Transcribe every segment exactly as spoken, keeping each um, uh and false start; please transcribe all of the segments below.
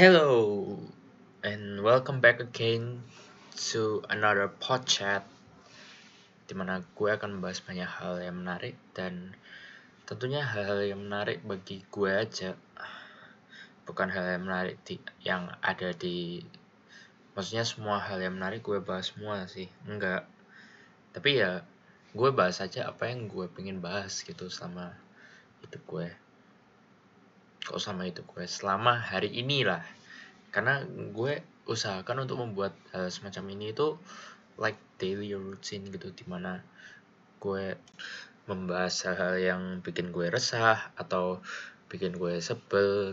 Hello and welcome back again to another pod chat, dimana gue akan membahas banyak hal yang menarik dan tentunya hal-hal yang menarik bagi gue aja, bukan hal yang menarik di, yang ada di, maksudnya semua hal yang menarik gue bahas semua sih, enggak, tapi ya gue bahas aja apa yang gue pengen bahas gitu selama hidup gue. Kok sama itu gue selama hari ini lah, karena gue usahakan untuk membuat hal semacam ini itu like daily routine gitu, dimana gue membahas hal-hal yang bikin gue resah atau bikin gue sebel,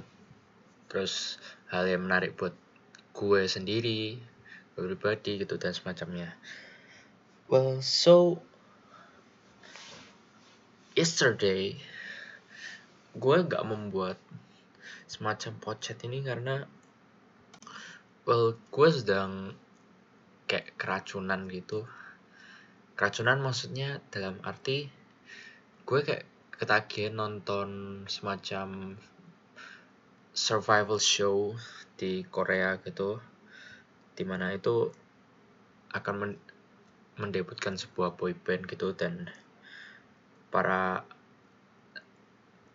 terus hal yang menarik buat gue sendiri, gue pribadi gitu dan semacamnya. Well, so yesterday gue gak membuat semacam podcast ini karena well, gue sedang kayak keracunan gitu. Keracunan maksudnya dalam arti gue kayak ketagihan nonton semacam survival show di Korea gitu, dimana itu akan men- mendebutkan sebuah boyband gitu, dan para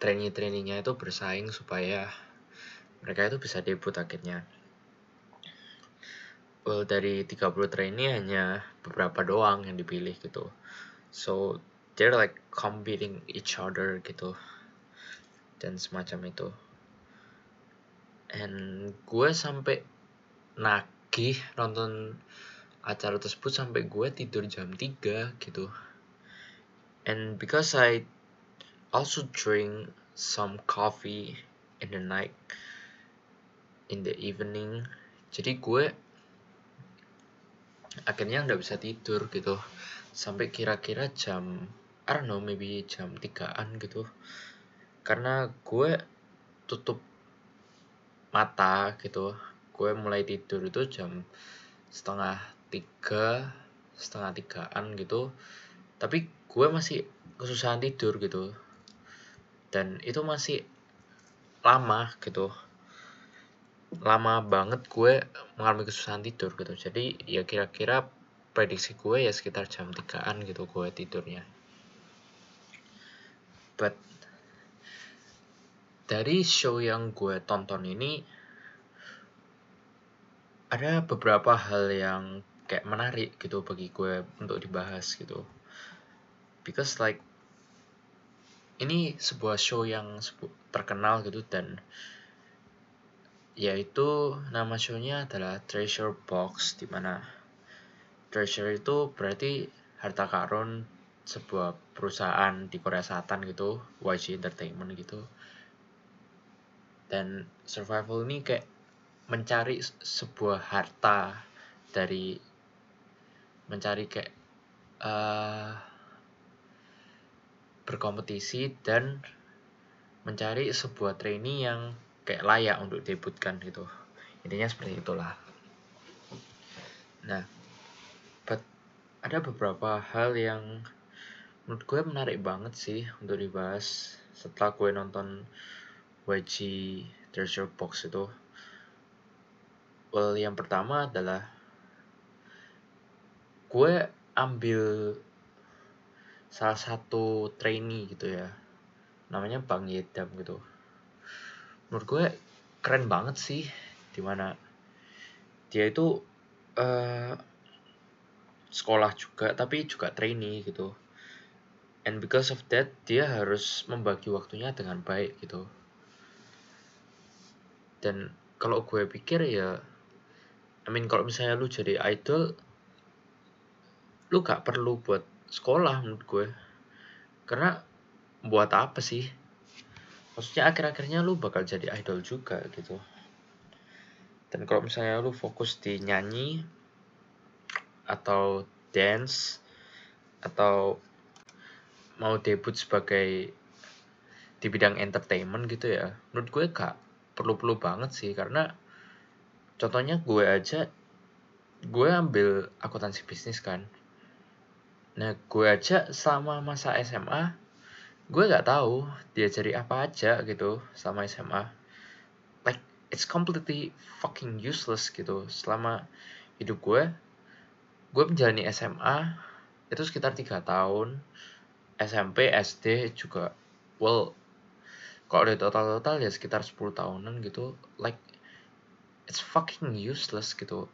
trainee-trainee-nya itu bersaing supaya mereka itu bisa debut akhirnya. Well, dari tiga puluh trainee hanya beberapa doang yang dipilih gitu. So, they're like competing each other gitu. Dan semacam itu. And gue sampai nagih nonton acara tersebut sampai gue tidur jam tiga gitu. And because I also drink some coffee in the night, in the evening, jadi gue akhirnya gak bisa tidur gitu sampai kira-kira jam I don't know, maybe jam tigaan gitu, karena gue tutup mata gitu. Gue mulai tidur itu jam setengah tiga setengah tigaan gitu, tapi gue masih kesusahan tidur gitu, dan itu masih lama gitu, lama banget gue mengalami kesusahan tidur gitu. Jadi ya kira-kira prediksi gue ya sekitar jam tigaan gitu gue tidurnya. But dari show yang gue tonton ini ada beberapa hal yang kayak menarik gitu bagi gue untuk dibahas gitu, because like ini sebuah show yang terkenal gitu, dan yaitu nama show-nya adalah Treasure Box, dimana Treasure itu berarti harta karun sebuah perusahaan di Korea Selatan gitu, Y G Entertainment gitu. Dan survival ini kayak mencari sebuah harta dari mencari kayak uh, berkompetisi dan mencari sebuah trainee yang kayak layak untuk debutkan gitu, intinya seperti itulah. Nah, but ada beberapa hal yang menurut gue menarik banget sih untuk dibahas setelah gue nonton Y G Treasure Box itu. Well, yang pertama adalah gue ambil salah satu trainee gitu ya, namanya Bang Yedam gitu. Menurut gue keren banget sih, dimana dia itu uh, sekolah juga tapi juga trainee gitu, and because of that dia harus membagi waktunya dengan baik gitu. Dan kalau gue pikir ya, I mean kalau misalnya lu jadi idol, lu gak perlu buat sekolah menurut gue, karena buat apa sih? Maksudnya akhir-akhirnya lu bakal jadi idol juga gitu. Dan kalau misalnya lu fokus di nyanyi atau dance atau mau debut sebagai di bidang entertainment gitu ya, menurut gue gak perlu-perlu banget sih. Karena contohnya gue aja, gue ambil akuntansi bisnis kan. Nah, gue aja selama masa S M A gue gak tahu dia jadi apa aja gitu sama S M A. Like it's completely fucking useless gitu. Selama hidup gue, gue menjalani S M A itu sekitar tiga tahun, S M P, S D juga, well, kalau udah total-total ya sekitar sepuluh tahunan gitu, like, it's fucking useless gitu.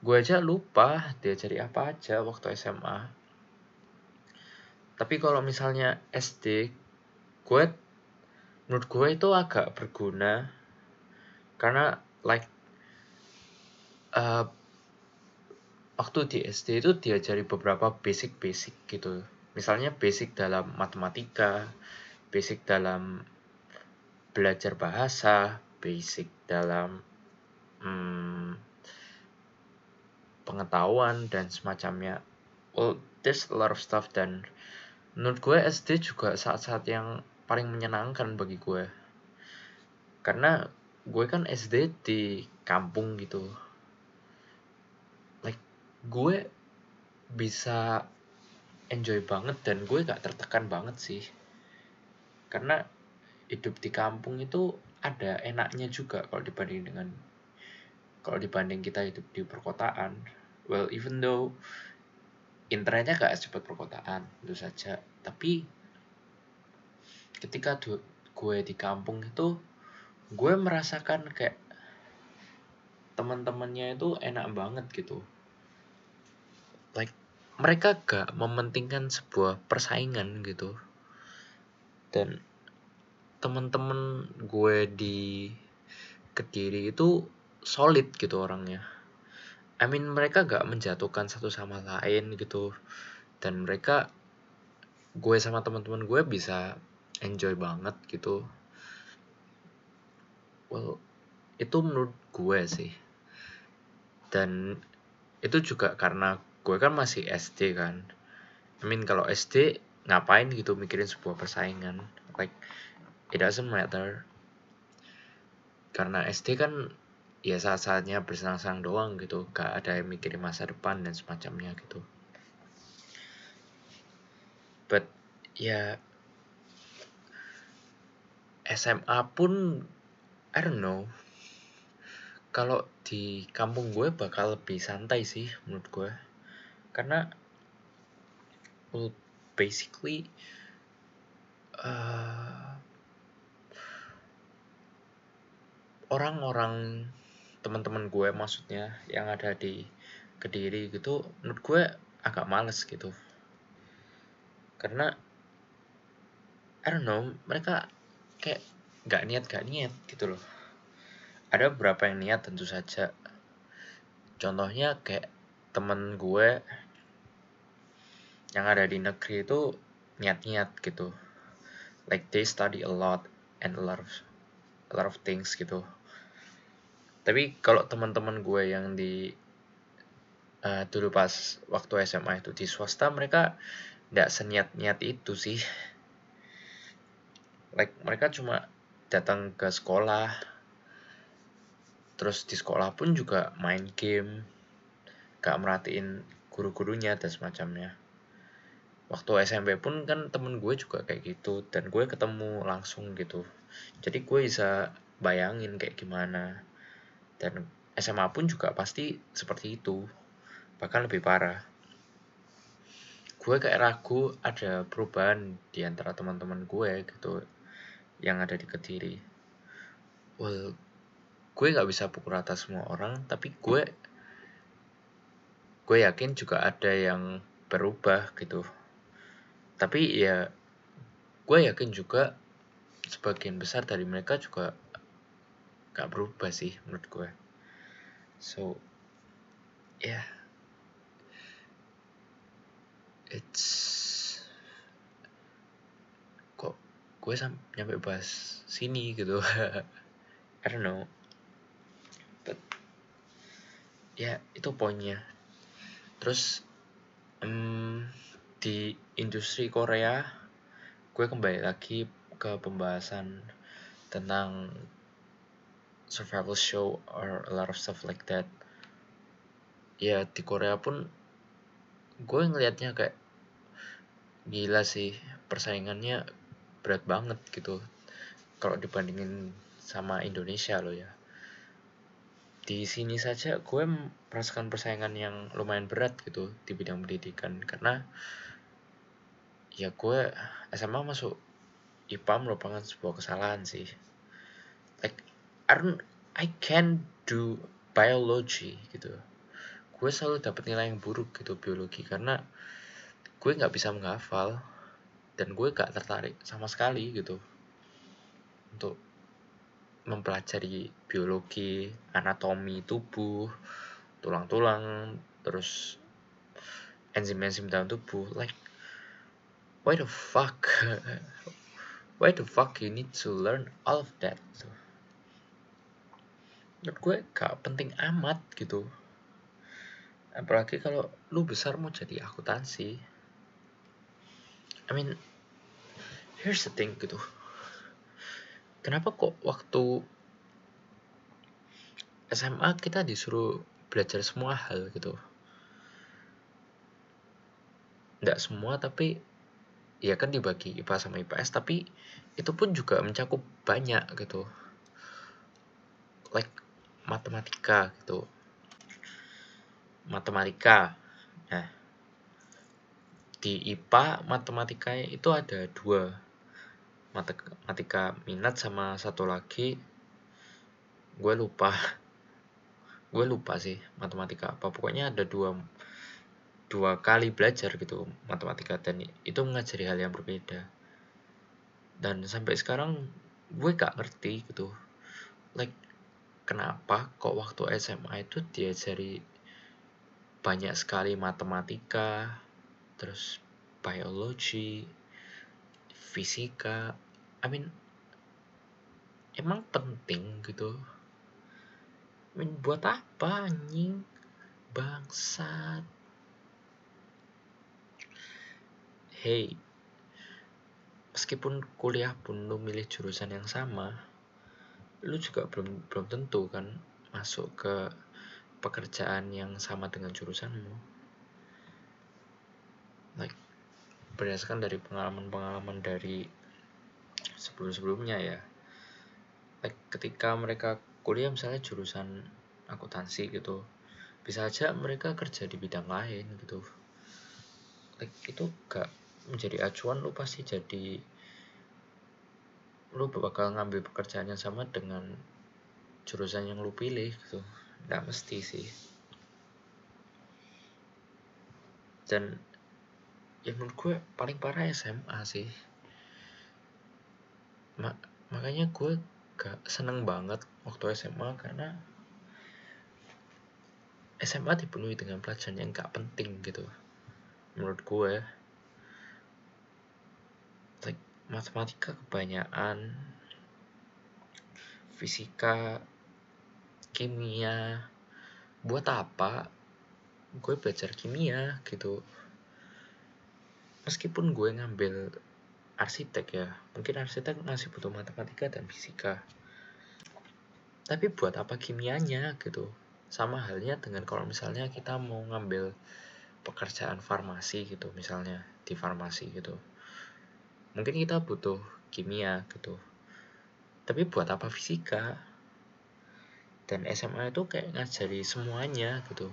Gue aja lupa diajari apa aja waktu S M A. Tapi kalau misalnya S D, gue, menurut gue itu agak berguna, karena like, uh, waktu di S D itu diajari beberapa basic-basic gitu. Misalnya basic dalam matematika, basic dalam belajar bahasa, basic dalam hmm, pengetahuan dan semacamnya. Well, there's a lot of stuff, dan menurut gue S D juga saat-saat yang paling menyenangkan bagi gue. Karena gue kan S D di kampung gitu. Gue bisa enjoy banget dan gue gak tertekan banget sih. Karena hidup di kampung itu ada enaknya juga kalau dibanding dengan kalau dibanding kita hidup di perkotaan. Well, even though internetnya gak secepat perkotaan, itu saja. Tapi ketika du- gue di kampung itu, gue merasakan kayak teman-temannya itu enak banget gitu. Like, mereka gak mementingkan sebuah persaingan gitu. Dan temen-temen gue di Kediri itu solid gitu orangnya. I mean, mereka gak menjatuhkan satu sama lain gitu. Dan mereka, gue sama teman-teman gue bisa enjoy banget gitu. Well, itu menurut gue sih. Dan itu juga karena gue kan masih S D kan. I mean, kalau S D ngapain gitu mikirin sebuah persaingan, like it doesn't matter. Karena S D kan ya saat-saatnya bersenang-senang doang gitu, gak ada yang mikirin masa depan dan semacamnya gitu. But ya S M A pun I don't know. Kalau di kampung gue bakal lebih santai sih menurut gue. Karena well, basically uh, orang-orang teman-teman gue maksudnya yang ada di Kediri gitu, menurut gue agak males gitu. Karena I don't know, mereka kayak gak niat-gak niat gitu loh. Ada beberapa yang niat tentu saja. Contohnya kayak temen gue yang ada di negeri itu niat-niat gitu, like they study a lot and a lot of a lot of things gitu. Tapi kalau teman-teman gue yang di uh, dulu pas waktu S M A itu di swasta, mereka nggak seniat-niat itu sih. Like mereka cuma datang ke sekolah, terus di sekolah pun juga main game, gak merhatiin guru-gurunya dan semacamnya. Waktu S M P pun kan temen gue juga kayak gitu, dan gue ketemu langsung gitu. Jadi gue bisa bayangin kayak gimana. Dan S M A pun juga pasti seperti itu, bahkan lebih parah. Gue kayak ragu ada perubahan di antara teman-teman gue gitu yang ada di Kediri. Well, gue gak bisa pukul rata semua orang, tapi gue Gue yakin juga ada yang berubah gitu. Tapi ya gue yakin juga sebagian besar dari mereka juga gak berubah sih menurut gue. So yeah, it's kok gue sam- nyampe bahas sini gitu. I don't know. But ya yeah, itu poinnya. Terus um, di industri Korea, gue kembali lagi ke pembahasan tentang survival show or a lot of stuff like that. Ya di Korea pun gue ngelihatnya kayak gila sih, persaingannya berat banget gitu kalau dibandingin sama Indonesia loh ya. Di sini saja gue merasakan persaingan yang lumayan berat gitu di bidang pendidikan, karena ya gue S M A masuk I P A merupakan sebuah kesalahan sih. Like I don't, I can't do biology gitu. Gue selalu dapat nilai yang buruk gitu biologi, karena gue nggak bisa menghafal dan gue nggak tertarik sama sekali gitu untuk mempelajari biologi, anatomi tubuh, tulang-tulang, terus enzim-enzim dalam tubuh. Like, why the fuck? Why the fuck you need to learn all of that? Menurut gue gak penting amat gitu. Apalagi kalau lu besar mau jadi akuntansi. I mean, here's the thing gitu. Kenapa kok waktu S M A kita disuruh belajar semua hal gitu? Nggak semua, tapi ya kan dibagi I P A sama I P S, tapi itu pun juga mencakup banyak gitu. Like matematika gitu. Matematika. Nah, di I P A matematika itu ada dua. Matematika minat sama satu lagi gue lupa gue lupa sih matematika apa, pokoknya ada dua dua kali belajar gitu matematika, dan itu mengajari hal yang berbeda. Dan sampai sekarang gue gak ngerti gitu, like kenapa kok waktu S M A itu diajari banyak sekali matematika, terus biologi, fisika. I mean, emang penting gitu? I mean, buat apa anjing? Bangsat. Hey, meskipun kuliah pun lu milih jurusan yang sama, lu juga belum belum tentu kan masuk ke pekerjaan yang sama dengan jurusanmu. Like, berdasarkan dari pengalaman-pengalaman dari sebelum-sebelumnya ya, like, ketika mereka kuliah misalnya jurusan akuntansi gitu, bisa aja mereka kerja di bidang lain gitu. Like, itu gak menjadi acuan. Lu pasti jadi, lu bakal ngambil pekerjaan yang sama dengan jurusan yang lu pilih gitu. Gak mesti sih. Dan ya menurut gue paling parah S M A sih. Ma- makanya gue gak seneng banget waktu S M A, karena S M A dipenuhi dengan pelajaran yang gak penting gitu. Menurut gue, like, matematika kebanyakan, fisika, kimia. Buat apa gue belajar kimia gitu? Meskipun gue ngambil arsitek ya, mungkin arsitek masih butuh matematika dan fisika, tapi buat apa kimianya gitu? Sama halnya dengan kalau misalnya kita mau ngambil pekerjaan farmasi gitu, misalnya di farmasi gitu, mungkin kita butuh kimia gitu, tapi buat apa fisika? Dan S M A itu kayak ngajari semuanya gitu.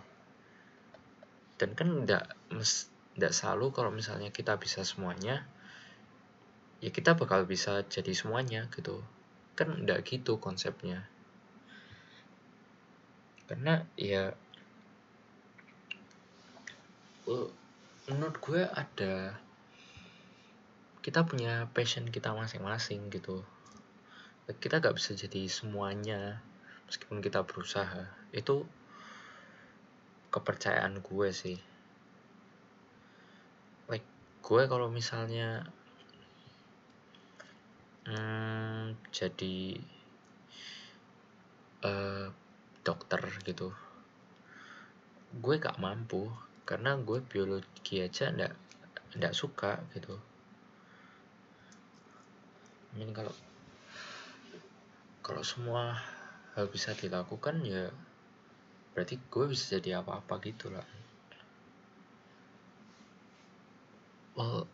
Dan kan enggak mesti, tidak selalu kalau misalnya kita bisa semuanya, ya kita bakal bisa jadi semuanya gitu. Kan tidak gitu konsepnya. Karena ya, menurut gue ada, kita punya passion kita masing-masing gitu. Kita gak bisa jadi semuanya, meskipun kita berusaha. Itu kepercayaan gue sih. Gue kalau misalnya hmm, jadi uh, dokter gitu, gue gak mampu karena gue biologi aja ndak ndak suka gitu. I mean, kalau kalau semua hal bisa dilakukan ya berarti gue bisa jadi apa-apa gitu lah. Well,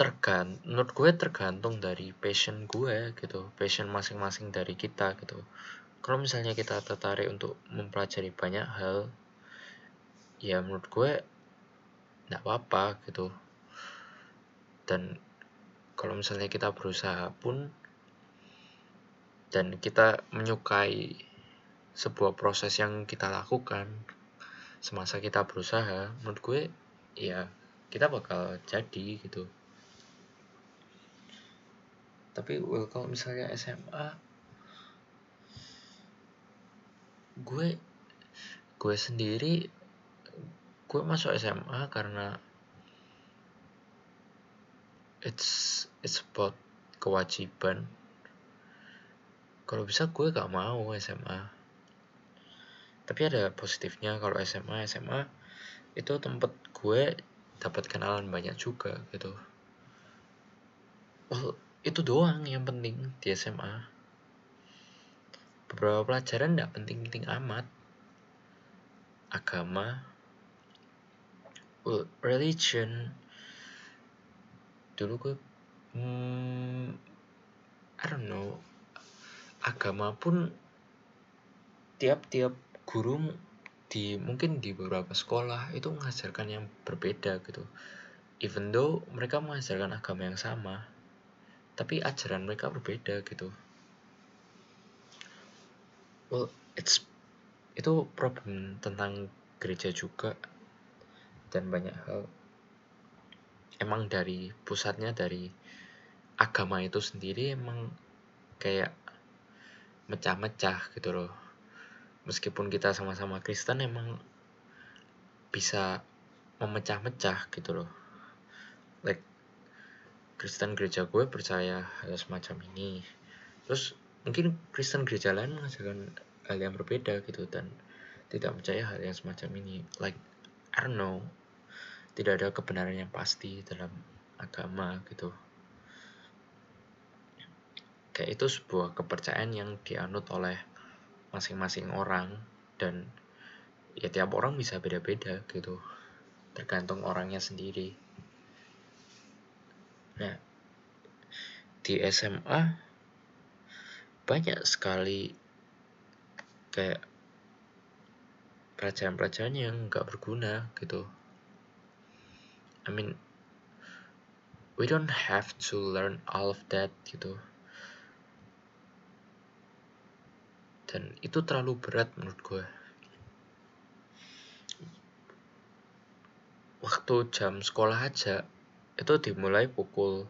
tergant menurut gue tergantung dari passion gue gitu, passion masing-masing dari kita gitu. Kalau misalnya kita tertarik untuk mempelajari banyak hal, ya menurut gue nggak apa-apa gitu. Dan kalau misalnya kita berusaha pun dan kita menyukai sebuah proses yang kita lakukan semasa kita berusaha, menurut gue ya kita bakal jadi gitu. Tapi well, kalau misalnya S M A, gue gue sendiri gue masuk S M A karena it's it's about kewajiban. Kalau bisa gue gak mau S M A. Tapi ada positifnya kalau S M A, S M A itu tempat gue dapat kenalan banyak juga gitu. Well, itu doang yang penting di S M A. Beberapa pelajaran gak penting-penting amat. Agama, well, religion. Dulu gue hmm, I don't know, agama pun tiap-tiap guru di mungkin di beberapa sekolah itu mengajarkan yang berbeda gitu. Even though mereka mengajarkan agama yang sama, tapi ajaran mereka berbeda gitu. Well, it's itu problem tentang gereja juga dan banyak hal. Emang dari pusatnya dari agama itu sendiri emang kayak mecah-mecah gitu loh. Meskipun kita sama-sama Kristen emang bisa memecah-mecah gitu loh. Like Kristen gereja gue percaya hal semacam ini, terus mungkin Kristen gereja lain mengajarkan hal yang berbeda gitu dan tidak percaya hal yang semacam ini. Like I don't know, tidak ada kebenaran yang pasti dalam agama gitu. Kayak itu sebuah kepercayaan yang dianut oleh masing-masing orang dan ya tiap orang bisa beda-beda gitu, tergantung orangnya sendiri. Nah, di S M A banyak sekali kayak pelajaran-pelajaran yang gak berguna gitu. I mean, we don't have to learn all of that gitu. Dan itu terlalu berat menurut gue. Waktu jam sekolah aja itu dimulai pukul,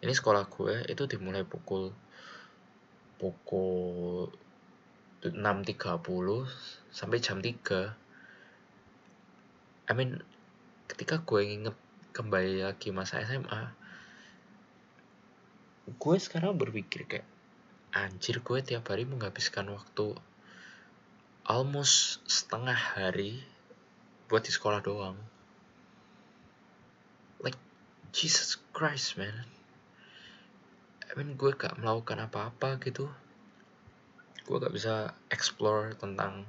ini sekolah gue itu dimulai pukul pukul enam tiga puluh sampai jam tiga. I mean, ketika gue inget kembali lagi masa S M A, gue sekarang berpikir kayak anjir, gue tiap hari menghabiskan waktu almost setengah hari buat di sekolah doang. Like Jesus Christ, man. I mean, gue gak melakukan apa-apa gitu. Gue gak bisa explore tentang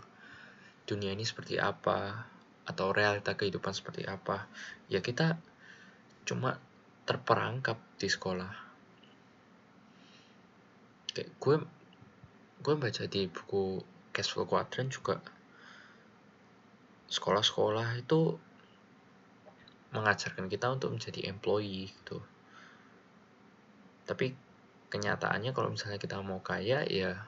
dunia ini seperti apa atau realita kehidupan seperti apa. Ya kita cuma terperangkap di sekolah. Kayak gue gue baca di buku Cashflow Quadrant juga, sekolah-sekolah itu mengajarkan kita untuk menjadi employee gitu. Tapi kenyataannya kalau misalnya kita mau kaya, ya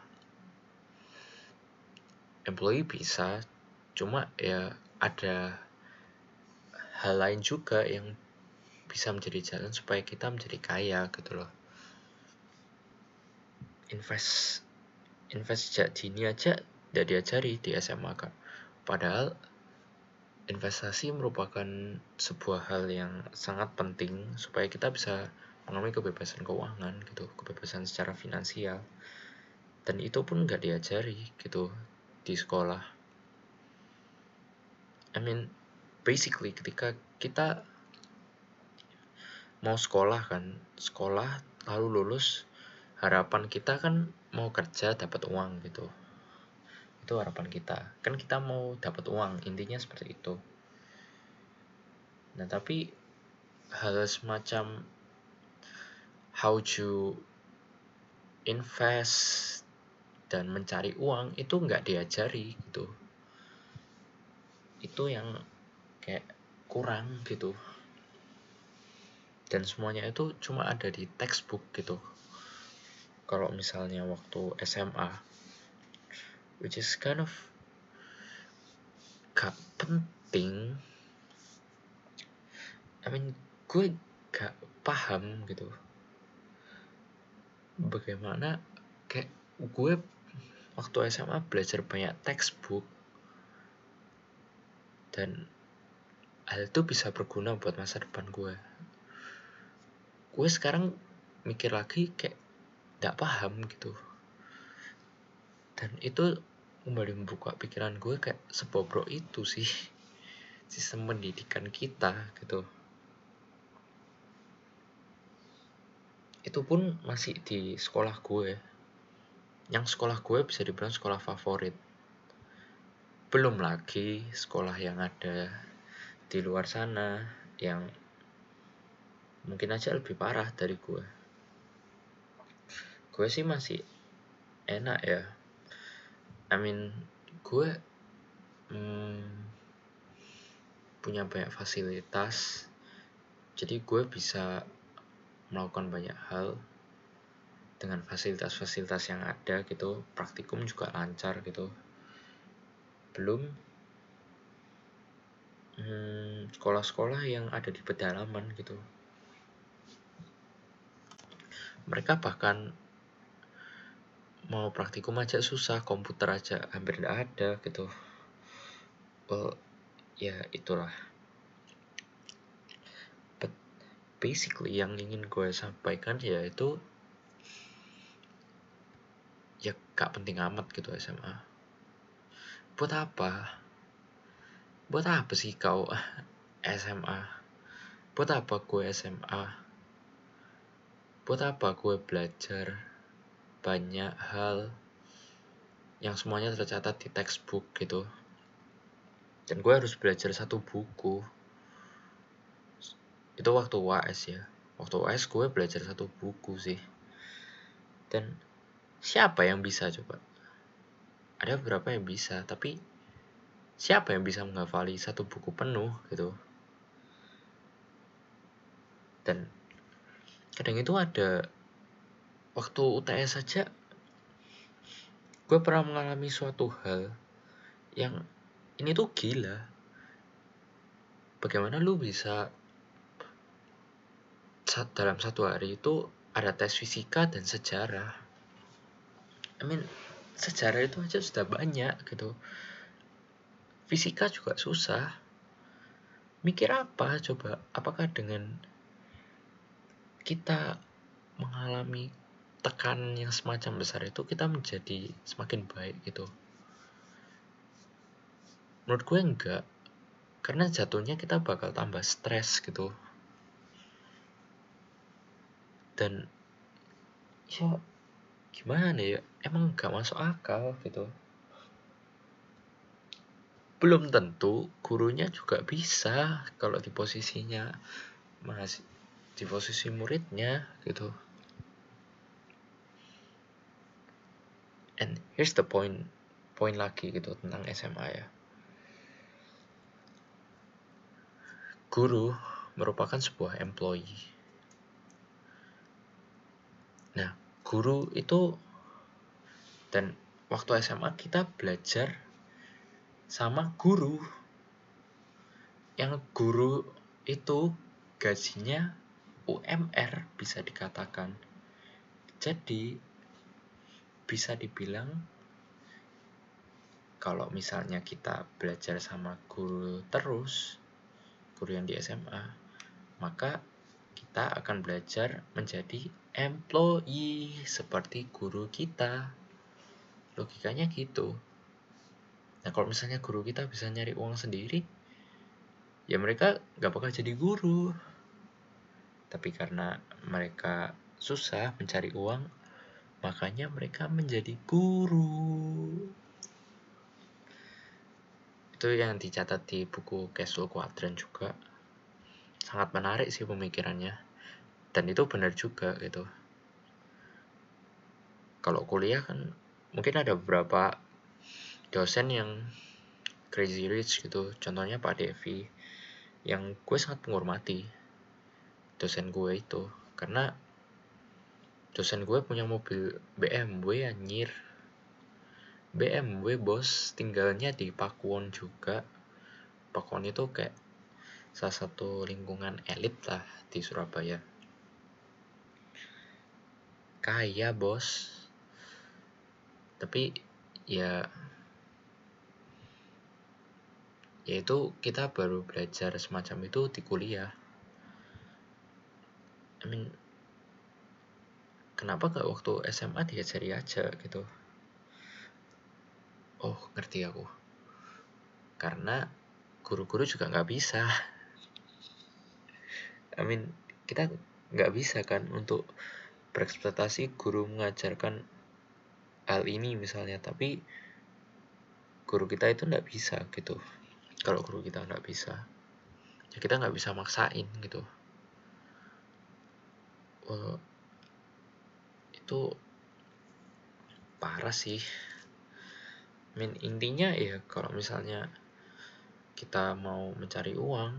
employee bisa, cuma ya ada hal lain juga yang bisa menjadi jalan supaya kita menjadi kaya gitu loh. Invest invest sejak dini aja tidak diajari di S M A kan. Padahal investasi merupakan sebuah hal yang sangat penting supaya kita bisa mengalami kebebasan keuangan gitu, kebebasan secara finansial. Dan itu pun nggak diajari gitu di sekolah. I mean, basically ketika kita mau sekolah kan, sekolah lalu lulus, harapan kita kan mau kerja dapat uang gitu. Itu harapan kita. Kan kita mau dapat uang, intinya seperti itu. Nah, tapi hal semacam how to invest dan mencari uang itu nggak diajari gitu. Itu yang kayak kurang gitu. Dan semuanya itu cuma ada di textbook gitu. Kalau misalnya waktu S M A, which is kind of gak penting. I mean, gue gak paham gitu bagaimana kayak gue waktu S M A belajar banyak textbook dan hal itu bisa berguna buat masa depan gue. Gue sekarang mikir lagi kayak gak paham gitu, dan itu kembali membuka pikiran gue kayak sebobrok itu sih sistem pendidikan kita gitu. Itu pun masih di sekolah gue, yang sekolah gue bisa dibilang sekolah favorit. Belum lagi sekolah yang ada di luar sana yang mungkin aja lebih parah dari gue. Gue sih masih enak ya. I mean, gue hmm, punya banyak fasilitas, jadi gue bisa melakukan banyak hal dengan fasilitas-fasilitas yang ada gitu. Praktikum juga lancar gitu. Belum hmm, sekolah-sekolah yang ada di pedalaman gitu, mereka bahkan mau praktikum aja susah, komputer aja hampir nggak ada gitu. Well, ya itulah. Basically yang ingin gue sampaikan yaitu ya gak penting amat gitu S M A. Buat apa? Buat apa sih kau S M A? Buat apa gue S M A? Buat apa gue belajar banyak hal yang semuanya tercatat di textbook gitu? Dan gue harus belajar satu buku. Itu waktu U A S ya. Waktu U A S gue belajar satu buku sih. Dan siapa yang bisa coba? Ada beberapa yang bisa, tapi siapa yang bisa menghafali satu buku penuh gitu? Dan kadang itu ada waktu U T S aja gue pernah mengalami suatu hal yang ini tuh gila. Bagaimana lu bisa dalam satu hari itu ada tes fisika dan sejarah. I mean, sejarah itu aja sudah banyak gitu. Fisika juga susah. Mikir apa coba? Apakah dengan kita mengalami tekanan yang semacam besar itu kita menjadi semakin baik gitu? Menurut gue enggak. Karena jatuhnya kita bakal tambah stres gitu. Dan ya gimana ya, emang gak masuk akal gitu. Belum tentu gurunya juga bisa kalau di posisinya masih di posisi muridnya gitu. And here's the point point lagi gitu tentang S M A ya. Guru merupakan sebuah employee. Nah, guru itu, dan waktu S M A kita belajar sama guru. Yang guru itu gajinya U M R bisa dikatakan. Jadi, bisa dibilang kalau misalnya kita belajar sama guru terus, guru yang di S M A, maka kita akan belajar menjadi employee seperti guru kita. Logikanya gitu. Nah, kalau misalnya guru kita bisa nyari uang sendiri, ya mereka gak bakal jadi guru. Tapi karena mereka susah mencari uang, makanya mereka menjadi guru. Itu yang dicatat di buku Cashflow Quadrant juga. Sangat menarik sih pemikirannya. Dan itu benar juga gitu. Kalau kuliah kan mungkin ada beberapa dosen yang crazy rich gitu. Contohnya Pak Devi, yang gue sangat menghormati dosen gue itu. Karena dosen gue punya mobil B M W, anjir. B M W bos, tinggalnya di Pakuwon juga. Pakuwon itu kayak salah satu lingkungan elit lah di Surabaya. Kaya bos. Tapi ya, yaitu kita baru belajar semacam itu di kuliah. I mean, kenapa gak waktu S M A diajari aja gitu? Oh, ngerti aku. Karena guru-guru juga gak bisa. I mean, kita gak bisa kan untuk berekspektasi guru mengajarkan hal ini misalnya. Tapi guru kita itu gak bisa gitu. Kalau guru kita nggak bisa, ya kita nggak bisa maksain gitu. Well, itu parah sih. I mean, intinya ya kalau misalnya kita mau mencari uang,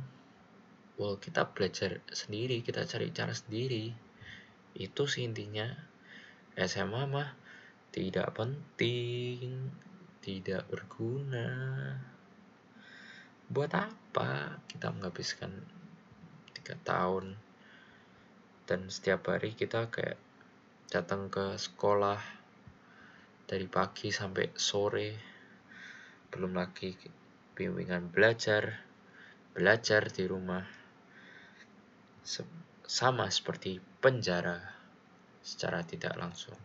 well, kita belajar sendiri, kita cari cara sendiri. Itu sih intinya. S M A mah tidak penting, tidak berguna. Buat apa kita menghabiskan tiga tahun dan setiap hari kita kayak datang ke sekolah dari pagi sampai sore, belum lagi bimbingan belajar belajar di rumah, sama seperti penjara secara tidak langsung.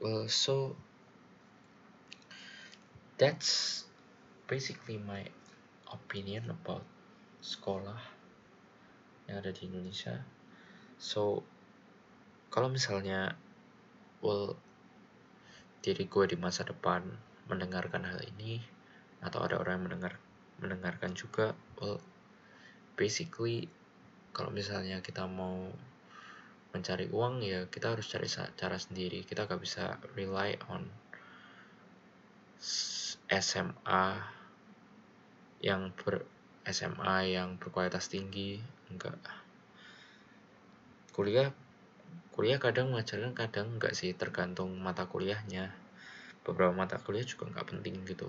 Well, so that's basically my opinion about sekolah yang ada di Indonesia. So, kalau misalnya well, diri gue di masa depan mendengarkan hal ini, atau ada orang yang mendengar, mendengarkan juga, well, basically kalau misalnya kita mau mencari uang, ya kita harus cari cara sendiri. Kita gak bisa rely on S M A yang ber S M A yang berkualitas tinggi, enggak. Kuliah kuliah kadang ngajarin, kadang enggak sih, tergantung mata kuliahnya. Beberapa mata kuliah juga enggak penting gitu.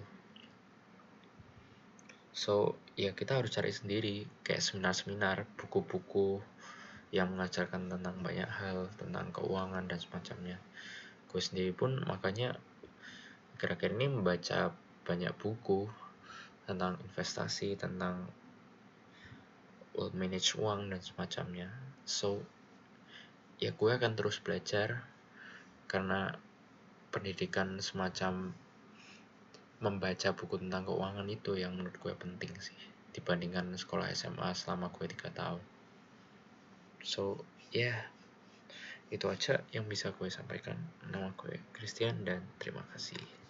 So, ya kita harus cari sendiri, kayak seminar-seminar, buku-buku yang mengajarkan tentang banyak hal, tentang keuangan dan semacamnya. Gue sendiri pun makanya akhir-akhir ini membaca banyak buku tentang investasi, tentang manage uang dan semacamnya. So, ya gue akan terus belajar karena pendidikan semacam membaca buku tentang keuangan itu yang menurut gue penting sih dibandingkan sekolah S M A selama gue tiga tahun. So, ya yeah, itu aja yang bisa gue sampaikan. Nama gue Christian dan terima kasih.